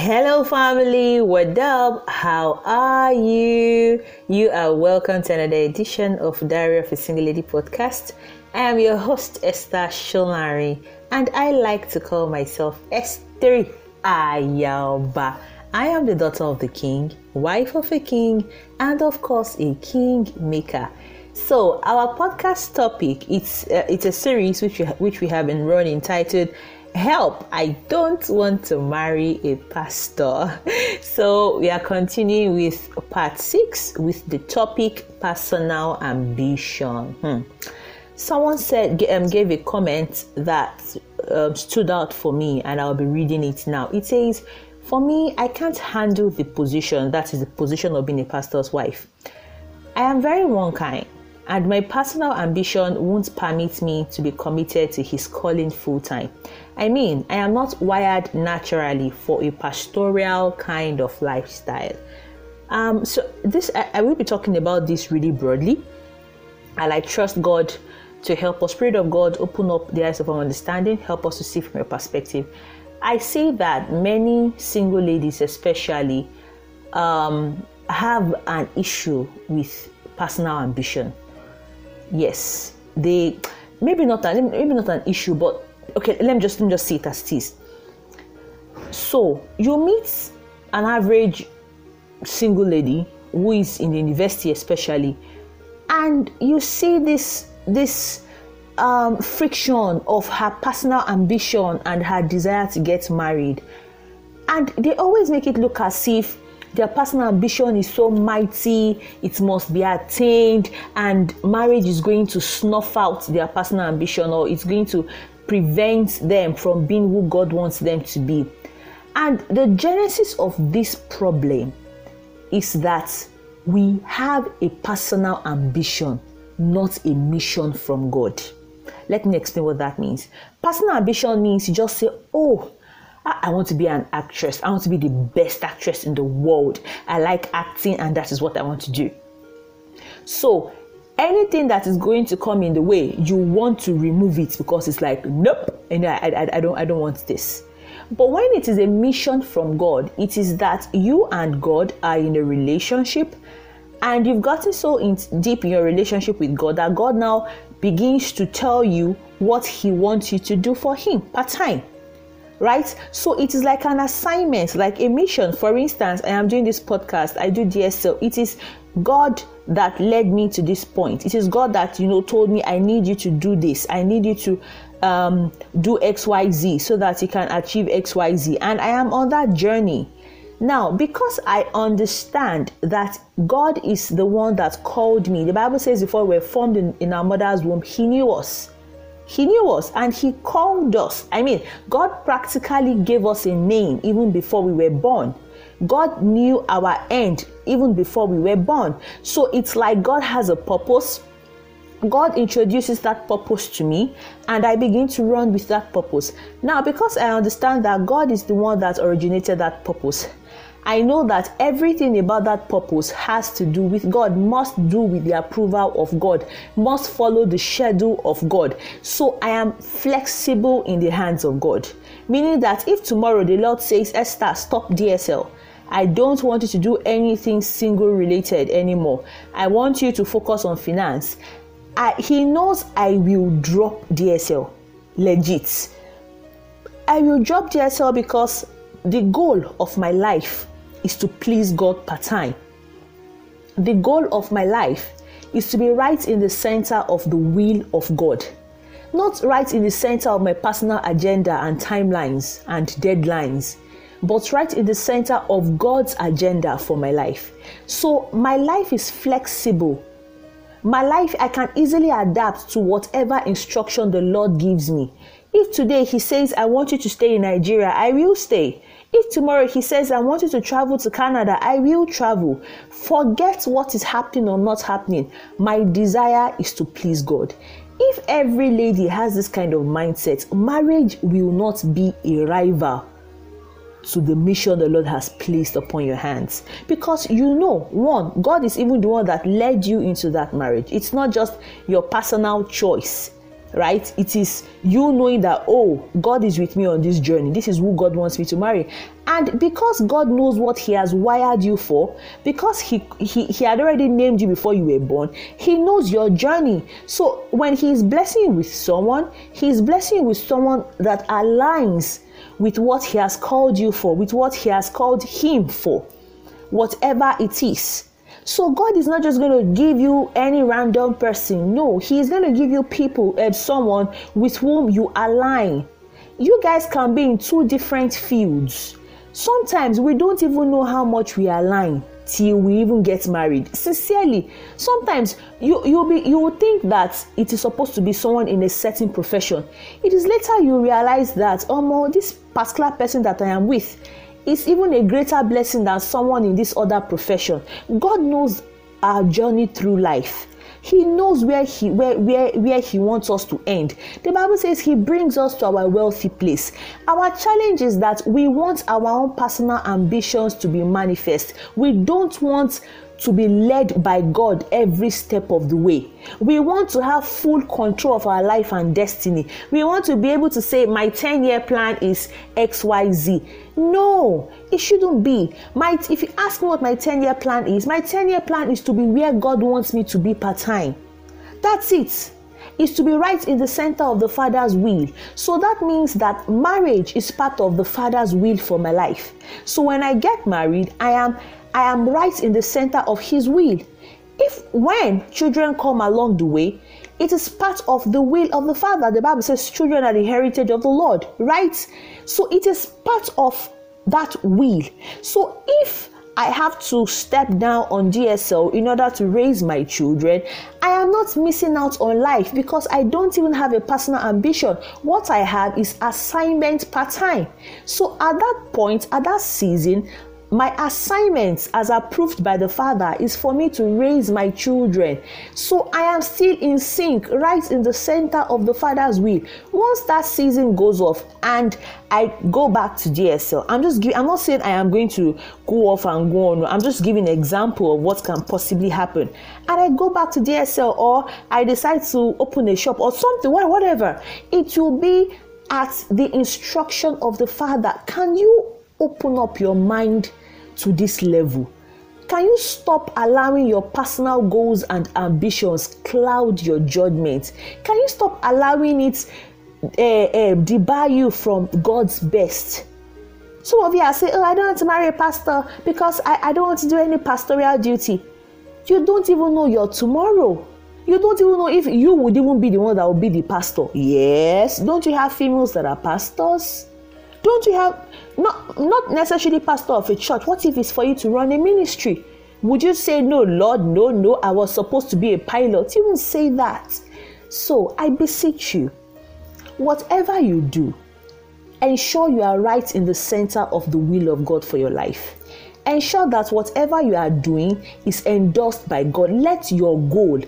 Hello family, what up? How are you? You are welcome to another edition of Diary of a Single Lady podcast. I am your host Esther Shonari, and I like to call myself Esther Ayaba. I am the daughter of the king, wife of a king, and of course a king maker. So our podcast topic, it's a series which we have been running entitled Help, I don't want to marry a pastor. So we are continuing with part 6 with the topic personal ambition. Someone said, gave a comment that stood out for me, and I'll be reading it now. It says, for me, I can't handle the position, that is the position of being a pastor's wife. I am very one kind, and my personal ambition won't permit me to be committed to his calling full time. I mean, I am not wired naturally for a pastoral kind of lifestyle. So I will be talking about this really broadly, and I trust God to help us. Spirit of God, open up the eyes of our understanding, help us to see from your perspective. I see that many single ladies especially have an issue with personal ambition. Yes, they maybe not an issue, but okay, let me just see it as it is. So you meet an average single lady who is in the university, especially, and you see this friction of her personal ambition and her desire to get married, and they always make it look as if their personal ambition is so mighty, it must be attained, and marriage is going to snuff out their personal ambition, or it's going to prevent them from being who God wants them to be. And the genesis of this problem is that we have a personal ambition, not a mission from God. Let me explain what that means. Personal ambition means you just say, oh, I want to be an actress. I want to be the best actress in the world. I like acting, and that is what I want to do. So anything that is going to come in the way, you want to remove it because it's like, nope, and I don't want this. But when it is a mission from God, it is that you and God are in a relationship, and you've gotten so deep in your relationship with God that God now begins to tell you what He wants you to do for Him part time. Right? So it is like an assignment, like a mission. For instance, I am doing this podcast. I do DSL. It is God that led me to this point. It is God that, told me, I need you to do this. I need you to do X, Y, Z so that you can achieve X, Y, Z. And I am on that journey. Now, because I understand that God is the one that called me. The Bible says before we were formed in our mother's womb, He knew us. He knew us, and He called us. I mean, God practically gave us a name even before we were born. God knew our end even before we were born. So it's like God has a purpose. God introduces that purpose to me, and I begin to run with that purpose. Now, because I understand that God is the one that originated that purpose, I know that everything about that purpose has to do with God, must do with the approval of God, must follow the schedule of God. So I am flexible in the hands of God. Meaning that if tomorrow the Lord says, Esther, stop DSL. I don't want you to do anything single related anymore. I want you to focus on finance. He knows I will drop DSL. Legit. I will drop DSL because the goal of my life is to please God part time. The goal of my life is to be right in the center of the will of God, not right in the center of my personal agenda and timelines and deadlines, but right in the center of God's agenda for my life. So my life is flexible. My life, I can easily adapt to whatever instruction the Lord gives me. If today He says, I want you to stay in Nigeria, I will stay. If tomorrow He says, I want you to travel to Canada, I will travel. Forget what is happening or not happening. My desire is to please God. If every lady has this kind of mindset, marriage will not be a rival to the mission the Lord has placed upon your hands. Because one, God is even the one that led you into that marriage. It's not just your personal choice. right? It is you knowing that, oh, God is with me on this journey. This is who God wants me to marry. And because God knows what he has wired you for, because he had already named you before you were born, he knows your journey. So when he is blessing you with someone, he is blessing you with someone that aligns with what he has called you for, with what he has called him for, whatever it is. So God is not just going to give you any random person. No, he is going to give you people and someone with whom you align. You guys can be in two different fields. Sometimes we don't even know how much we align till we even get married. Sincerely, sometimes you will think that it is supposed to be someone in a certain profession. It is later you realize that, oh, this particular person that I am with, it's even a greater blessing than someone in this other profession. God knows our journey through life. He knows where he wants us to end. The Bible says he brings us to our wealthy place. Our challenge is that we want our own personal ambitions to be manifest. We don't want to be led by God every step of the way. We want to have full control of our life and destiny. We want to be able to say, my 10-year plan is XYZ. No, it shouldn't be. If you ask me what my 10-year plan is, my 10-year plan is to be where God wants me to be part-time. That's it. It's to be right in the center of the Father's will. So that means that marriage is part of the Father's will for my life. So when I get married, I am right in the center of his will. When children come along the way, it is part of the will of the Father. The Bible says children are the heritage of the Lord, right? So it is part of that will. So if I have to step down on DSL in order to raise my children, I am not missing out on life because I don't even have a personal ambition. What I have is assignment part-time. So at that point, at that season, my assignment as approved by the Father is for me to raise my children. So I am still in sync, right in the center of the Father's will. Once that season goes off and I go back to DSL, I'm not saying I am going to go off and go on. I'm just giving an example of what can possibly happen. And I go back to DSL, or I decide to open a shop or something, whatever. It will be at the instruction of the Father. Can you open up your mind to this level? Can you stop allowing your personal goals and ambitions cloud your judgment? Can you stop allowing it debar you from God's best? Some of you are saying, oh, I don't want to marry a pastor because I don't want to do any pastoral duty. You don't even know your tomorrow. You don't even know if you would even be the one that will be the pastor. Yes, don't you have females that are pastors? Don't you have, not necessarily pastor of a church? What if it's for you to run a ministry? Would you say, no, Lord, no, I was supposed to be a pilot? You won't say that. So I beseech you, whatever you do, ensure you are right in the center of the will of God for your life. Ensure that whatever you are doing is endorsed by God. Let your goal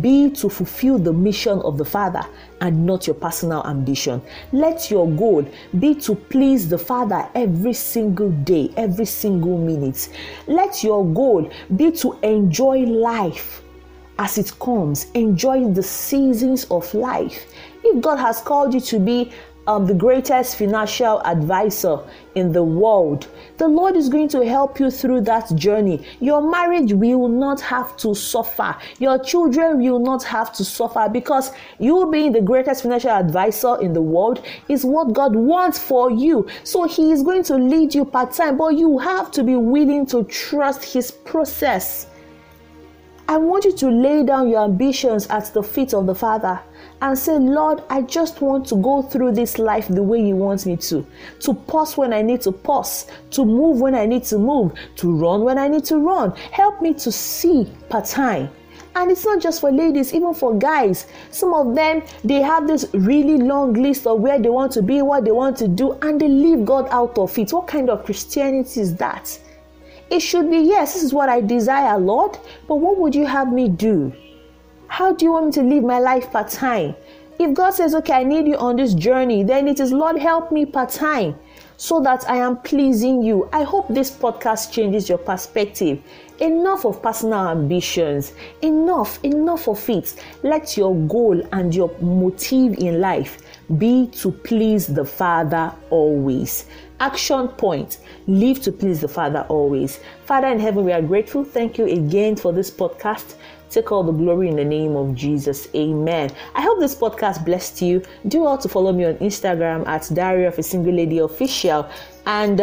be to fulfill the mission of the Father and not your personal ambition. Let your goal be to please the Father every single day, every single minute. Let your goal be to enjoy life as it comes. Enjoy the seasons of life. If God has called you to be the greatest financial advisor in the world, the Lord is going to help you through that journey. Your marriage will not have to suffer. Your children will not have to suffer, because you being the greatest financial advisor in the world is what God wants for you. So he is going to lead you part-time, but you have to be willing to trust his process. I want you to lay down your ambitions at the feet of the Father and say, Lord, I just want to go through this life the way you want me to pause when I need to pause, to move when I need to move, to run when I need to run. Help me to see part-time. And it's not just for ladies, even for guys. Some of them, they have this really long list of where they want to be, what they want to do, and they leave God out of it. What kind of Christianity is that? It should be, yes, this is what I desire, Lord, but what would you have me do? How do you want me to live my life part-time? If God says, okay, I need you on this journey, then it is, Lord, help me part-time. so that I am pleasing you. I hope this podcast changes your perspective. Enough of personal ambitions. Enough of it. Let your goal and your motive in life be to please the Father always. Action point: live to please the Father always. Father in heaven, we are grateful. Thank you again for this podcast. Take all the glory in the name of Jesus. Amen. I hope this podcast blessed you. Do well to follow me on Instagram at Diary of a Single Lady Official. And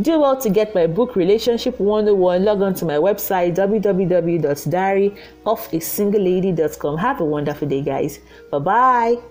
do well to get my book, Relationship 101. Log on to my website, www.diaryofasingleLady.com. Have a wonderful day, guys. Bye-bye.